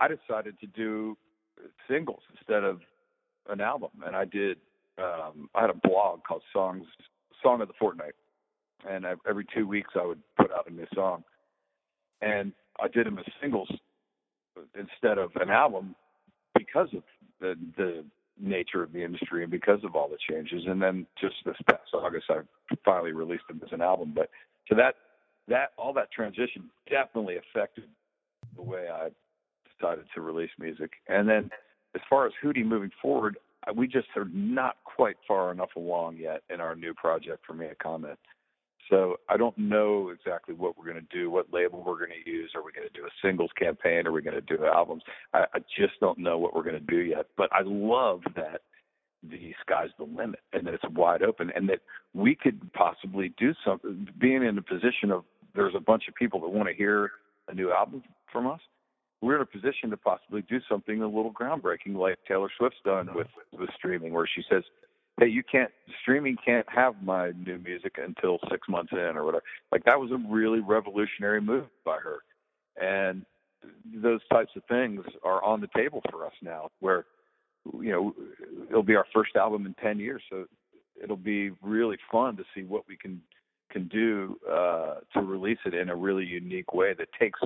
I decided to do singles instead of an album. And I did, um, I had a blog called Songs, Song of the Fortnight. And I, every two weeks I would put out a new song. And I did them as singles instead of an album because of the, the nature of the industry and because of all the changes. And then just this past August, I finally released them as an album. But so that, that, all that transition definitely affected the way I decided to release music. And then as far as Hootie moving forward, we just are not quite far enough along yet in our new project for me to comment. So I don't know exactly what we're going to do, what label we're going to use. Are we going to do a singles campaign? Are we going to do albums? I, I just don't know what we're going to do yet. But I love that the sky's the limit and that it's wide open and that we could possibly do something. Being in the position of there's a bunch of people that want to hear a new album from us, we're in a position to possibly do something a little groundbreaking like Taylor Swift's done with, with streaming, where she says, hey, you can't, streaming can't have my new music until six months in or whatever. Like, that was a really revolutionary move by her. And those types of things are on the table for us now, where, you know, it'll be our first album in ten years. So it'll be really fun to see what we can, can do uh, to release it in a really unique way that takes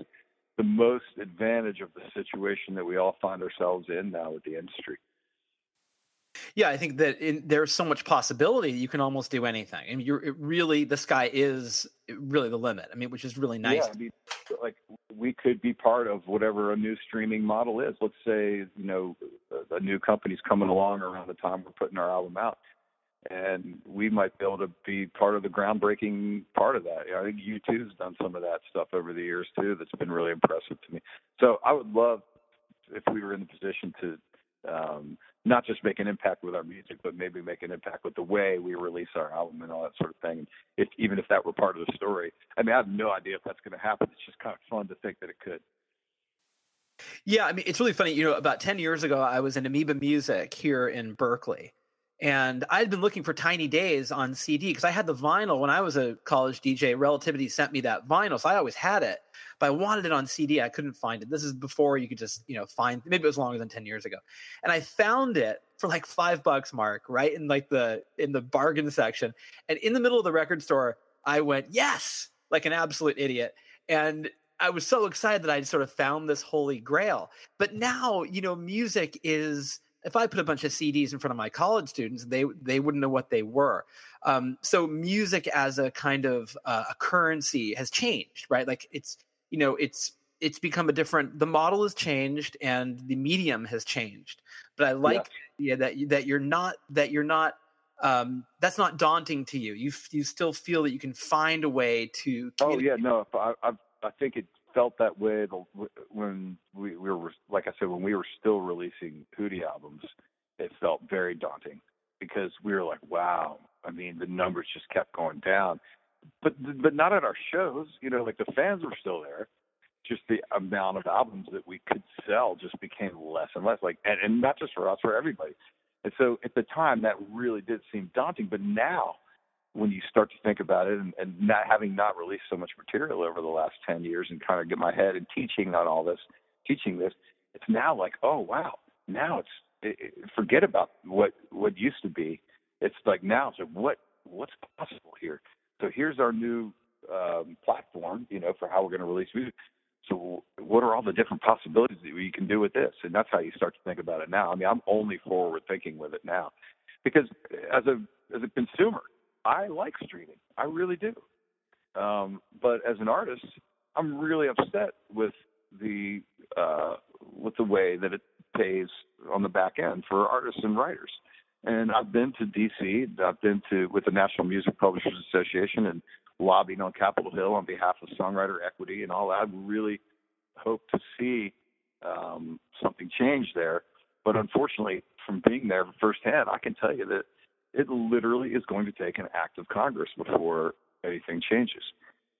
the most advantage of the situation that we all find ourselves in now with the industry. Yeah, I think that in, there's so much possibility you can almost do anything. I mean, you're it really, the sky is really the limit. I mean, which is really nice. Yeah, I mean, like we could be part of whatever a new streaming model is. Let's say, you know, a, a new company's coming along around the time we're putting our album out, and we might be able to be part of the groundbreaking part of that. You know, I think YouTube's done some of that stuff over the years too. That's been really impressive to me. So I would love if we were in the position to um, not just make an impact with our music, but maybe make an impact with the way we release our album and all that sort of thing. If, even if that were part of the story, I mean, I have no idea if that's going to happen. It's just kind of fun to think that it could. Yeah. I mean, it's really funny, you know, about ten years ago, I was in Amoeba Music here in Berkeley. And I'd been looking for Tiny Days on C D because I had the vinyl when I was a college D J. Relativity sent me that vinyl, so I always had it. But I wanted it on C D. I couldn't find it. This is before you could just, you know, find. Maybe it was longer than ten years ago. And I found it for like five bucks, Mark, right in like the in the bargain section. And in the middle of the record store, I went yes, like an absolute idiot. And I was so excited that I sort of found this holy grail. But now, you know, music is. If I put a bunch of C Ds in front of my college students, they they wouldn't know what they were. Um, so music as a kind of uh, a currency has changed, right? Like it's, you know, it's it's become a different. The model has changed and the medium has changed. But I like yeah. the idea that that you're not that you're not um, that's not daunting to you. You you still feel that you can find a way to. Oh yeah, no, I I, I think it. Felt that way when we, we were, like I said, when we were still releasing Hootie albums, it felt very daunting because we were like, wow, I mean, the numbers just kept going down, but, but not at our shows, you know, like the fans were still there. Just the amount of albums that we could sell just became less and less, like, and, and not just for us, for everybody. And so at the time that really did seem daunting, but now when you start to think about it, and, and not having not released so much material over the last ten years, and kind of get my head and teaching on all this, teaching this, it's now like, oh, wow, now it's, it, it, forget about what, what used to be. It's like now, so what, what's possible here? So here's our new um, platform, you know, for how we're going to release music. So what are all the different possibilities that you can do with this? And that's how you start to think about it now. I mean, I'm only forward thinking with it now, because as a, as a consumer, I like streaming. I really do. Um, but as an artist, I'm really upset with the uh, with the way that it pays on the back end for artists and writers. And I've been to D C, I've been to with the National Music Publishers Association and lobbying on Capitol Hill on behalf of Songwriter Equity and all that. I really hope to see um, something change there. But unfortunately, from being there firsthand, I can tell you that it literally is going to take an act of Congress before anything changes.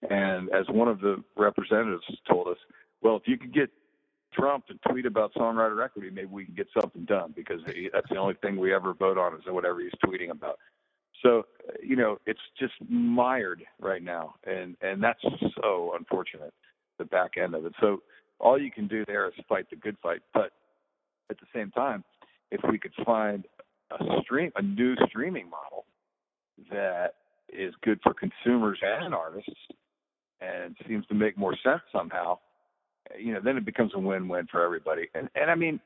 And as one of the representatives told us, well, if you could get Trump to tweet about Songwriter Equity, maybe we can get something done, because that's the only thing we ever vote on is whatever he's tweeting about. So, you know, it's just mired right now. And, and that's so unfortunate, the back end of it. So all you can do there is fight the good fight. But at the same time, if we could find a stream, a new streaming model that is good for consumers and artists and seems to make more sense somehow, you know, then it becomes a win-win for everybody. And, and I mean,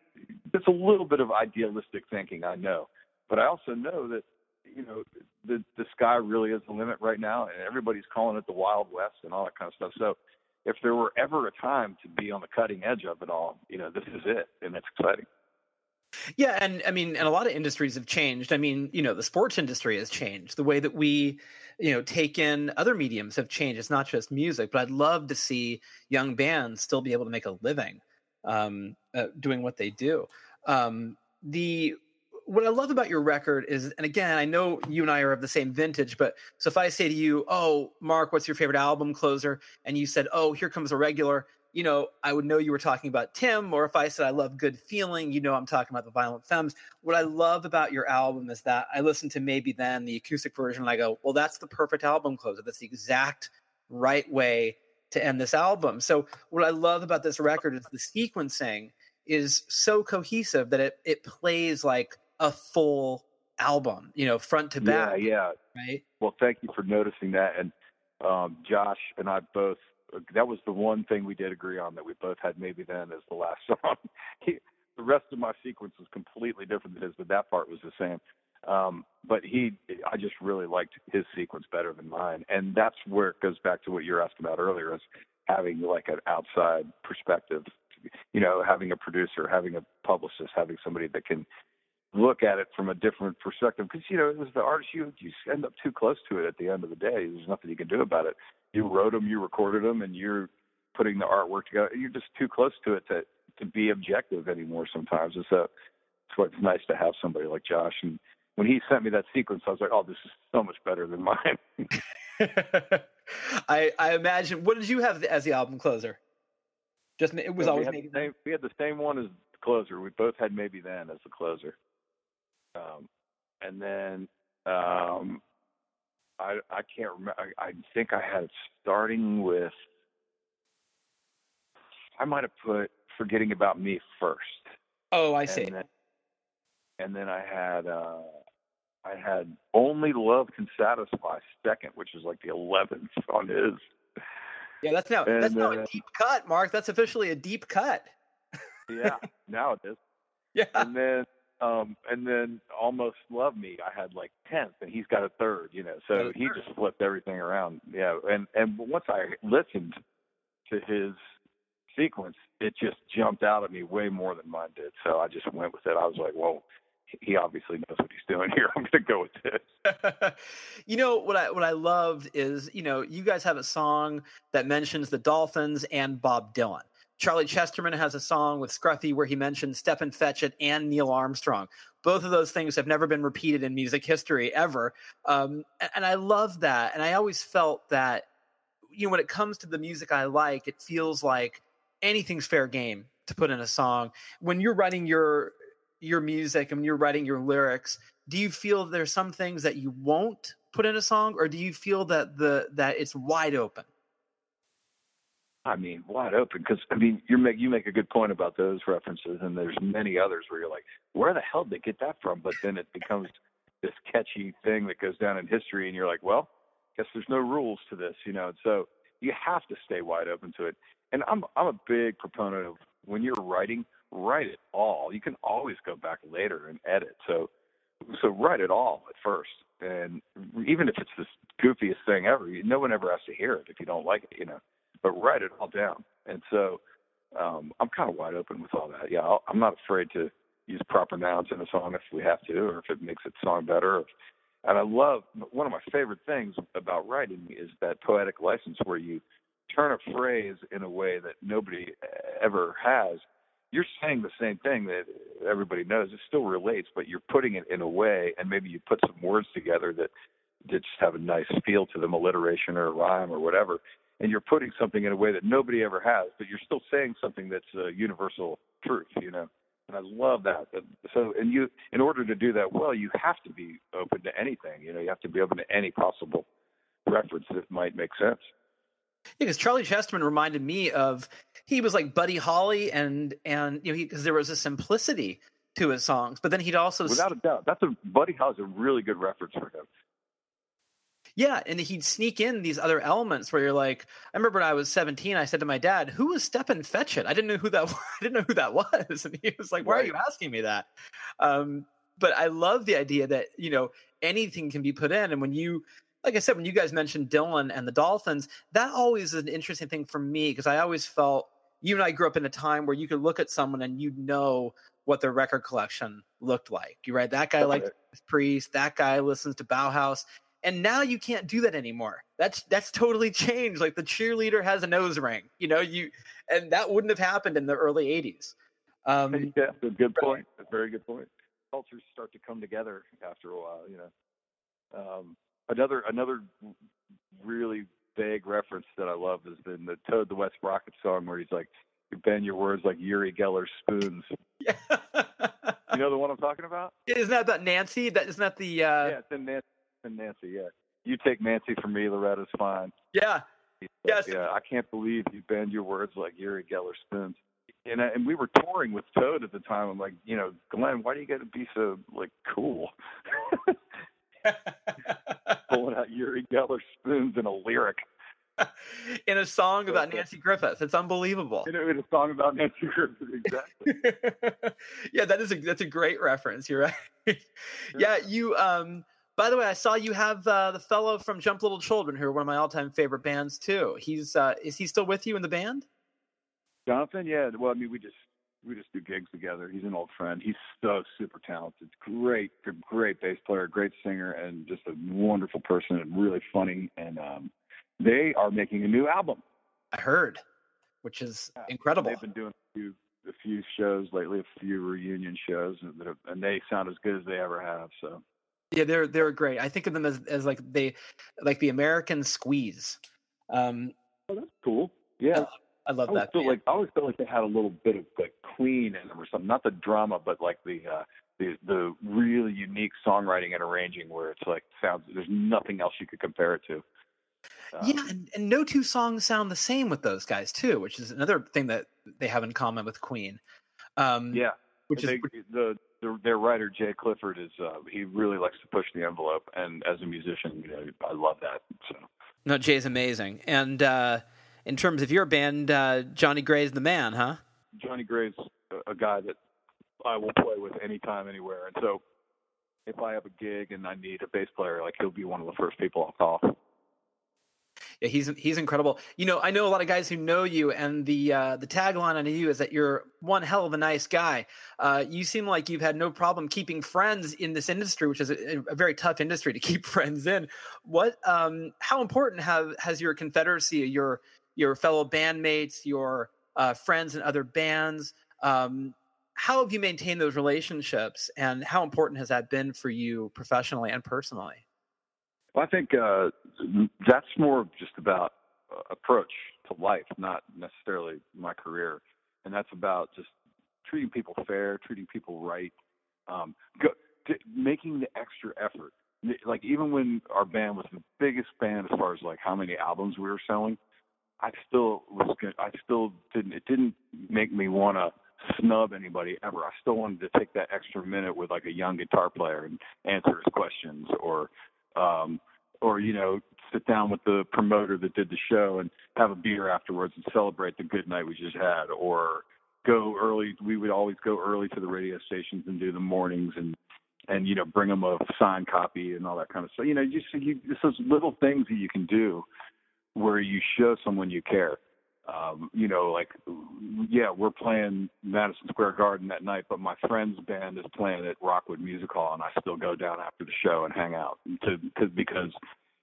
it's a little bit of idealistic thinking, I know, but I also know that, you know, the, the sky really is the limit right now, and everybody's calling it the Wild West and all that kind of stuff. So if there were ever a time to be on the cutting edge of it all, you know, this is it, and it's exciting. Yeah, and I mean, and a lot of industries have changed. I mean, you know, the sports industry has changed. The way that we, you know, take in other mediums have changed. It's not just music, but I'd love to see young bands still be able to make a living um, uh, doing what they do. Um, the what I love about your record is, and again, I know you and I are of the same vintage, but so if I say to you, oh, Mark, what's your favorite album closer? And you said, oh, Here Comes a Regular. You know, I would know you were talking about Tim, or if I said I love Good Feeling, you know I'm talking about the Violent Femmes. What I love about your album is that I listen to Maybe Then, the acoustic version, and I go, well, that's the perfect album closer. That's the exact right way to end this album. So what I love about this record is the sequencing is so cohesive that it it plays like a full album, you know, front to back. Yeah, yeah. Right? Well, thank you for noticing that. And um, Josh and I both, that was the one thing we did agree on, that we both had Maybe Then as the last song. he, the rest of my sequence was completely different than his, but that part was the same. Um, but he, I just really liked his sequence better than mine. And that's where it goes back to what you were asking about earlier, is having like an outside perspective, you know, having a producer, having a publicist, having somebody that can look at it from a different perspective. Because, you know, as the artist, you, you end up too close to it at the end of the day. There's nothing you can do about it. You wrote them, you recorded them, and you're putting the artwork together. You're just too close to it to, to be objective anymore sometimes. And so it's what's nice to have somebody like Josh. And when he sent me that sequence, I was like, oh, this is so much better than mine. I, I imagine. What did you have as the album closer? Just it was yeah, always. We had, Maybe Then. Same, we had the same one as the closer. We both had Maybe Then as the closer. Um, and then um, I, I can't remember. I, I think I had it starting with, I might have put Forgetting About Me first. Oh, I and see. Then, and then I had uh, I had Only Love Can Satisfy second, which is like the eleventh on his. Yeah, that's now that's now uh, a deep cut, Mark. That's officially a deep cut. Yeah, now it is. Yeah, and then. Um, and then Almost Love Me, I had like tenth, and he's got a third, you know, so he just flipped everything around. Yeah. And, and once I listened to his sequence, it just jumped out at me way more than mine did. So I just went with it. I was like, well, he obviously knows what he's doing here. I'm going to go with this. You know, what I, what I loved is, you know, you guys have a song that mentions the Dolphins and Bob Dylan. Charlie Chesterman has a song with Scruffy where he mentions Step and Fetch It and Neil Armstrong. Both of those things have never been repeated in music history ever. Um, and, and I love that. And I always felt that, you know, when it comes to the music I like, it feels like anything's fair game to put in a song. When you're writing your your music and when you're writing your lyrics, do you feel there's some things that you won't put in a song, or do you feel that the that it's wide open? I mean, wide open, because I mean, you make you make a good point about those references, and there's many others where you're like, where the hell did they get that from? But then it becomes this catchy thing that goes down in history, and you're like, well, guess there's no rules to this, you know. And so you have to stay wide open to it. And I'm I'm a big proponent of when you're writing, write it all. You can always go back later and edit. So so write it all at first, and even if it's the goofiest thing ever, no one ever has to hear it if you don't like it, you know. But write it all down. And so um, I'm kind of wide open with all that. Yeah, I'll, I'm not afraid to use proper nouns in a song if we have to, or if it makes it song better. Or, and I love, one of my favorite things about writing is that poetic license where you turn a phrase in a way that nobody ever has. You're saying the same thing that everybody knows. It still relates, but you're putting it in a way, and maybe you put some words together that, that just have a nice feel to them, alliteration or a rhyme or whatever. And you're putting something in a way that nobody ever has, but you're still saying something that's a universal truth, you know? And I love that. So, and you, in order to do that well, you have to be open to anything, you know, you have to be open to any possible reference that might make sense. Yeah, because Charlie Chesterman reminded me of, he was like Buddy Holly and, and, you know, because there was a simplicity to his songs, but then he'd also. Without a doubt. That's a, Buddy Holly's a really good reference for him. Yeah, and he'd sneak in these other elements where you're like, I remember when I was seventeen, I said to my dad, "Who was Steppin' Fetch It?" I didn't know who that was. I didn't know who that was, and he was like, "Why right. are you asking me that?" Um, but I love the idea that, you know, anything can be put in, and when you, like I said, when you guys mentioned Dylan and the Dolphins, that always is an interesting thing for me because I always felt you and I grew up in a time where you could look at someone and you know what their record collection looked like. You right, that guy liked right. Priest, that guy listens to Bauhaus. And now you can't do that anymore. That's that's totally changed. Like the cheerleader has a nose ring, you know, you and that wouldn't have happened in the early eighties. Um, yeah, that's a good point. That's a very good point. Cultures start to come together after a while, you know. Um, another another really vague reference that I love is in the Toad the Wet Sprocket song where he's like, "You bend your words like Yuri Geller's spoons." Yeah. You know the one I'm talking about? Isn't that about Nancy? That isn't that the uh... yeah, it's in Nancy. And Nancy, yeah. You take Nancy from me, Loretta's fine. Yeah. Like, yes. Yeah, I can't believe you bend your words like Yuri Geller spoons. And I, and we were touring with Toad at the time. I'm like, you know, Glenn, why do you got to be so, like, cool? Pulling out Yuri Geller spoons in a lyric. In a song so, about Nancy Griffith. It's unbelievable. In a song about Nancy Griffith, exactly. Yeah, that is a, that's a great reference. You're right. Yeah, yeah you... um. By the way, I saw you have uh, the fellow from Jump Little Children, who are one of my all-time favorite bands too. He's uh, is he still with you in the band? Jonathan, yeah. Well, I mean, we just we just do gigs together. He's an old friend. He's so super talented. Great, great bass player, great singer, and just a wonderful person and really funny. And um, they are making a new album. I heard, which is yeah, incredible. They've been doing a few, a few shows lately, a few reunion shows, and, and they sound as good as they ever have. So. Yeah, they're they're great. I think of them as, as like they like the American Squeeze. Um, oh, that's cool. Yeah, I, I love I that. Feel like I always felt like they had a little bit of like Queen in them or something. Not the drama, but like the uh, the the really unique songwriting and arranging where it's like sounds. There's nothing else you could compare it to. Um, yeah, and, and no two songs sound the same with those guys too, which is another thing that they have in common with Queen. Um, yeah, which they, is the. Their writer, Jay Clifford, is uh, he really likes to push the envelope. And as a musician, you know, I love that. So. No, Jay's amazing. And uh, in terms of your band, uh, Johnny Gray's the man, huh? Johnny Gray's a guy that I will play with anytime, anywhere. And so if I have a gig and I need a bass player, like he'll be one of the first people I'll call. Yeah, he's he's incredible. You know, I know a lot of guys who know you, and the uh, the tagline on you is that you're one hell of a nice guy. Uh, you seem like you've had no problem keeping friends in this industry, which is a, a very tough industry to keep friends in. What? Um, how important have has your confederacy, your your fellow bandmates, your uh, friends in other bands? Um, how have you maintained those relationships, and how important has that been for you professionally and personally? Well, I think uh, that's more just about uh, approach to life, not necessarily my career. And that's about just treating people fair, treating people right, um, go, to, making the extra effort. Like, even when our band was the biggest band as far as like how many albums we were selling, I still was good. I still didn't. It didn't make me want to snub anybody ever. I still wanted to take that extra minute with like a young guitar player and answer his questions, or, um, or you know, sit down with the promoter that did the show and have a beer afterwards and celebrate the good night we just had, or go early. We would always go early to the radio stations and do the mornings and, and you know, bring them a signed copy and all that kind of stuff. You know, just you, it's those little things that you can do where you show someone you care. Um, you know, like, yeah, we're playing Madison Square Garden that night, but my friend's band is playing at Rockwood Music Hall, and I still go down after the show and hang out to, to, because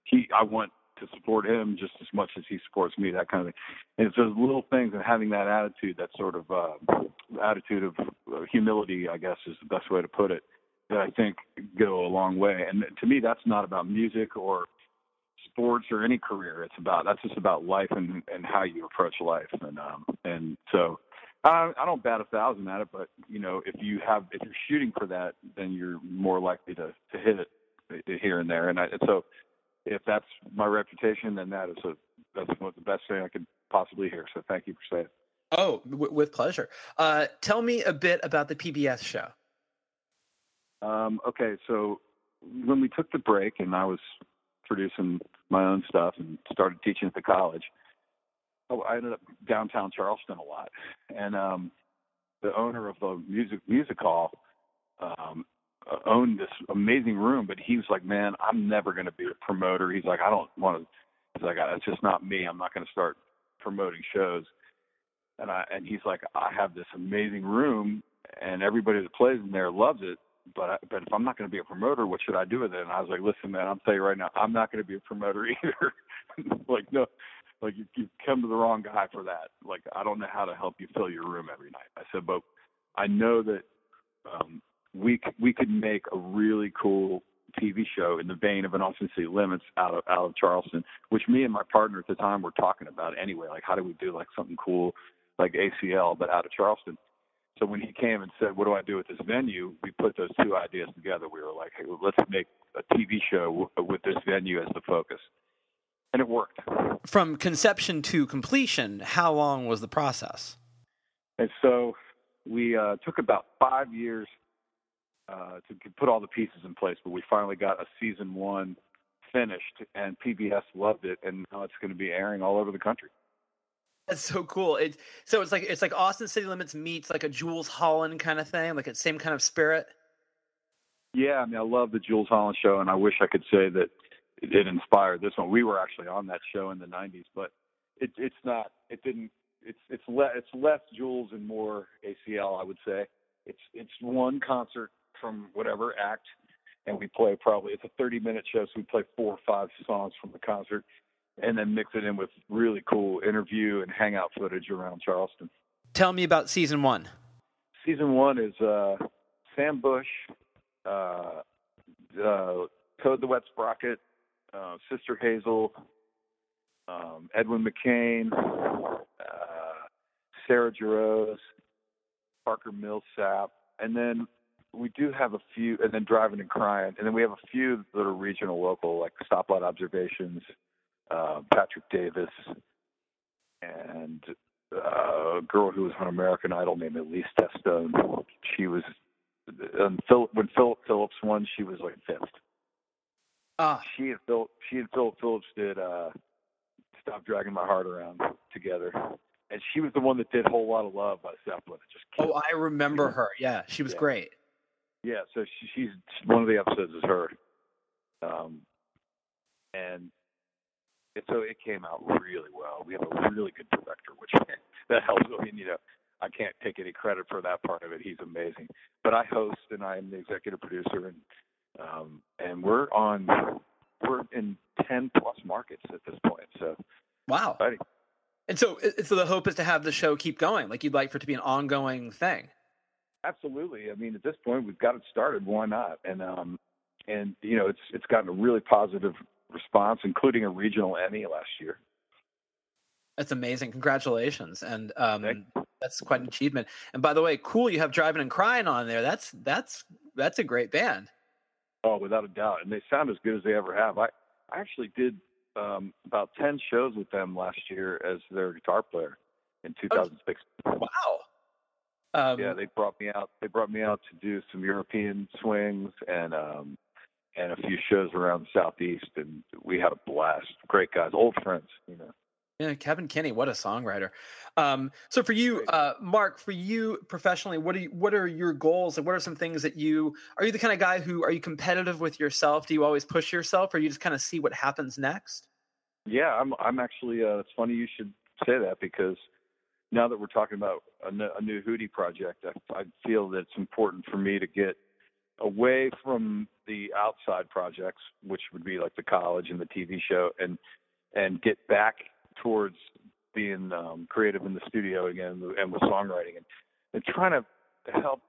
he, I want to support him just as much as he supports me, that kind of thing. And it's those little things, and having that attitude, that sort of uh, attitude of humility, I guess is the best way to put it, that I think go a long way. And to me, that's not about music or sports or any career. It's about, that's just about life and, and how you approach life. And, um, and so I, I don't bat a thousand at it, but you know, if you have, if you're shooting for that, then you're more likely to, to hit it here and there. And, I, and so if that's my reputation, then that is a, that's the best thing I could possibly hear. So thank you for saying it. Oh, w- with pleasure. Uh, tell me a bit about the P B S show. Um, okay. So when we took the break and I was producing my own stuff and started teaching at the college, oh, I ended up downtown Charleston a lot. And um, the owner of the music music hall um, owned this amazing room, but he was like, man, I'm never going to be a promoter. He's like, I don't want to, he's like, it's just not me. I'm not going to start promoting shows. And I, and he's like, I have this amazing room and everybody that plays in there loves it. But I, but if I'm not going to be a promoter, what should I do with it? And I was like, listen, man, I'm telling you right now, I'm not going to be a promoter either. Like, no, like you, you've come to the wrong guy for that. Like, I don't know how to help you fill your room every night. I said, but I know that um, we we could make a really cool T V show in the vein of an Austin City Limits out of out of Charleston, which me and my partner at the time were talking about anyway. Like, how do we do like something cool like A C L but out of Charleston? So when he came and said, what do I do with this venue? We put those two ideas together. We were like, hey, let's make a T V show w- with this venue as the focus. And it worked. From conception to completion, how long was the process? And so we uh, took about five years uh, to put all the pieces in place, but we finally got a season one finished, and P B S loved it, and now it's going to be airing all over the country. That's so cool. It, so it's like it's like Austin City Limits meets like a Jules Holland kind of thing, like it's same kind of spirit. Yeah, I mean, I love the Jules Holland show, and I wish I could say that it inspired this one. We were actually on that show in the nineties, but it, it's not. It didn't. It's it's less it's less Jules and more A C L, I would say. It's it's one concert from whatever act, and we play probably it's a thirty minute show, so we play four or five songs from the concert, and then mix it in with really cool interview and hangout footage around Charleston. Tell me about season one. Season one is uh, Sam Bush, uh, uh, Toad the Wet Sprocket, uh, Sister Hazel, um, Edwin McCain, uh, Sarah Jarose, Parker Millsap, and then we do have a few, and then Driving and Crying, and then we have a few that are regional, local, like Stoplight Observations, Uh, Patrick Davis, and uh, a girl who was on American Idol named Elise Testone. She was, um, Phil, when Philip Phillips won, she was like fifth. Ah. She and Phil, she and Philip Phillips did uh, Stop Dragging My Heart Around together. And she was the one that did Whole Lot of Love by Zeppelin. Just oh, me. I remember her. Yeah, she was yeah. great. Yeah, so she, she's one of the episodes is her. Um, and so it came out really well. We have a really good director, which that helps. I mean, you know, I can't take any credit for that part of it. He's amazing. But I host, and I am the executive producer, and um, and we're on we're in ten plus markets at this point. So wow, exciting. And so, so the hope is to have the show keep going. Like you'd like for it to be an ongoing thing. Absolutely. I mean, at this point, we've got it started. Why not? And um, and you know, it's it's gotten a really positive response, including a regional Emmy last year. That's amazing. Congratulations. And um, that's quite an achievement. And by the way, cool, you have Driving and Crying on there. That's that's that's a great band. Oh, without a doubt. And they sound as good as they ever have. I, I actually did um, about ten shows with them last year as their guitar player in two thousand six. Oh, wow. Um, yeah, they brought me out. They brought me out to do some European swings and um, and a few shows around the Southeast, and we had a blast. Great guys, old friends, you know. Yeah, Kevin Kinney, what a songwriter. Um, so for you, uh, Mark, for you professionally, what are you, what are your goals, and what are some things that you are you the kind of guy who are you competitive with yourself? Do you always push yourself, or you just kind of see what happens next? Yeah, I'm. I'm actually. Uh, it's funny you should say that, because now that we're talking about a, a new Hootie project, I, I feel that it's important for me to get away from the outside projects, which would be like the college and the T V show, and and get back towards being um, creative in the studio again and with songwriting, and, and trying to help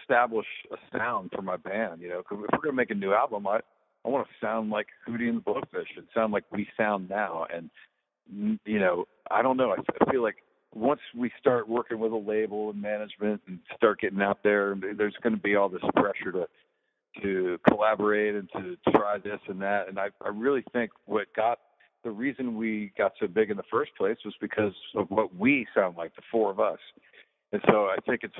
establish a sound for my band. You know, because if we're going to make a new album, I, I want to sound like Hootie and the Blowfish and sound like we sound now. And, you know, I don't know. I feel like once we start working with a label and management and start getting out there, there's going to be all this pressure to to collaborate and to try this and that. And I, I really think what got the reason we got so big in the first place was because of what we sound like, the four of us. And so I think it's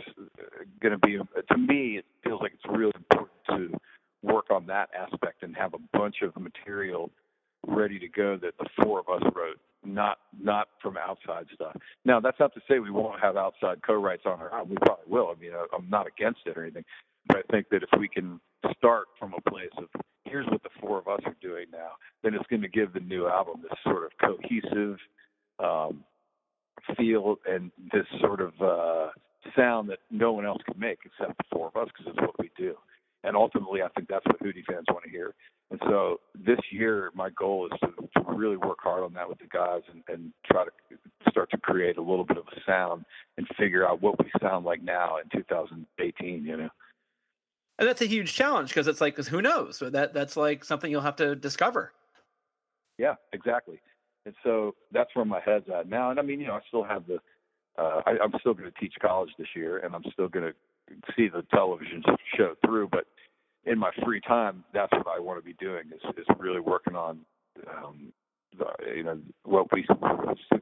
going to be, to me, it feels like it's really important to work on that aspect and have a bunch of material ready to go that the four of us wrote, not not from outside stuff. Now, that's not to say we won't have outside co-writes on our own. We probably will. I mean, I'm not against it or anything. But I think that if we can start from a place of here's what the four of us are doing now, then it's going to give the new album this sort of cohesive um, feel and this sort of uh, sound that no one else can make except the four of us, because it's what we do. And ultimately, I think that's what Hootie fans want to hear. And so this year, my goal is to, to really work hard on that with the guys and, and try to start to create a little bit of a sound and figure out what we sound like now in two thousand eighteen, you know. And that's a huge challenge, because it's like, cause who knows? So that that's like something you'll have to discover. Yeah, exactly. And so that's where my head's at now. And I mean, you know, I still have the, uh, I, I'm still going to teach college this year, and I'm still going to see the television show through, but in my free time, that's what I want to be doing, is, is really working on, um, the, you know, what we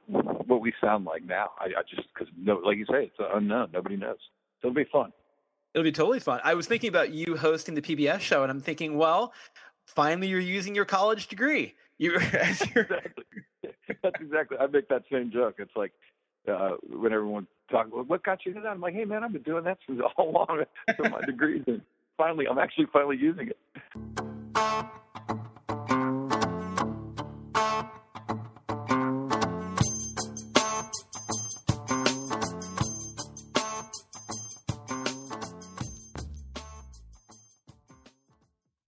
what we sound like now. I, I just, because, no, like you say, it's unknown. Nobody knows. So it'll be fun. It'll be totally fun. I was thinking about you hosting the P B S show, and I'm thinking, well, finally you're using your college degree. You, exactly. That's exactly. I make that same joke. It's like, Uh, when everyone talks, well, what got you into that? I'm like, hey, man, I've been doing that since all along. So my degrees, and finally, I'm actually finally using it.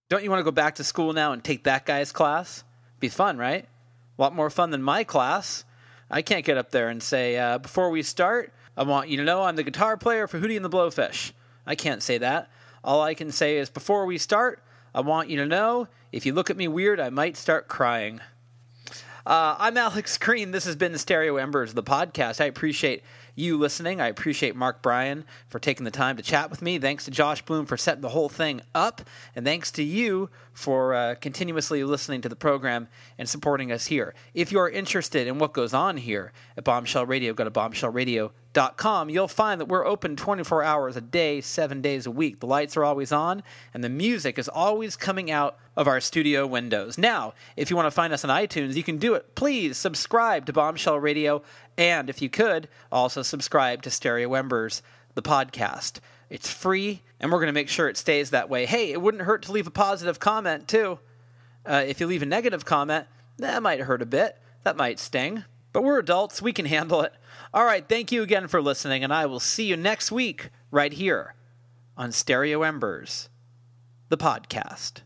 Don't you want to go back to school now and take that guy's class? Be fun, right? A lot more fun than my class. I can't get up there and say, uh, before we start, I want you to know I'm the guitar player for Hootie and the Blowfish. I can't say that. All I can say is, before we start, I want you to know, if you look at me weird, I might start crying. Uh, I'm Alex Green. This has been Stereo Embers, the podcast. I appreciate you listening. I appreciate Mark Bryan for taking the time to chat with me. Thanks to Josh Bloom for setting the whole thing up. And thanks to you for uh, continuously listening to the program and supporting us here. If you're interested in what goes on here at Bombshell Radio, go to bombshell radio dot com. You'll find that we're open twenty-four hours a day, seven days a week. The lights are always on, and the music is always coming out of our studio windows. Now, if you want to find us on iTunes, you can do it. Please subscribe to Bombshell Radio, and if you could, also subscribe to Stereo Embers, the podcast. It's free, and we're going to make sure it stays that way. Hey, it wouldn't hurt to leave a positive comment, too. Uh, if you leave a negative comment, that might hurt a bit. That might sting. But we're adults. We can handle it. All right, thank you again for listening, and I will see you next week right here on Stereo Embers, the podcast.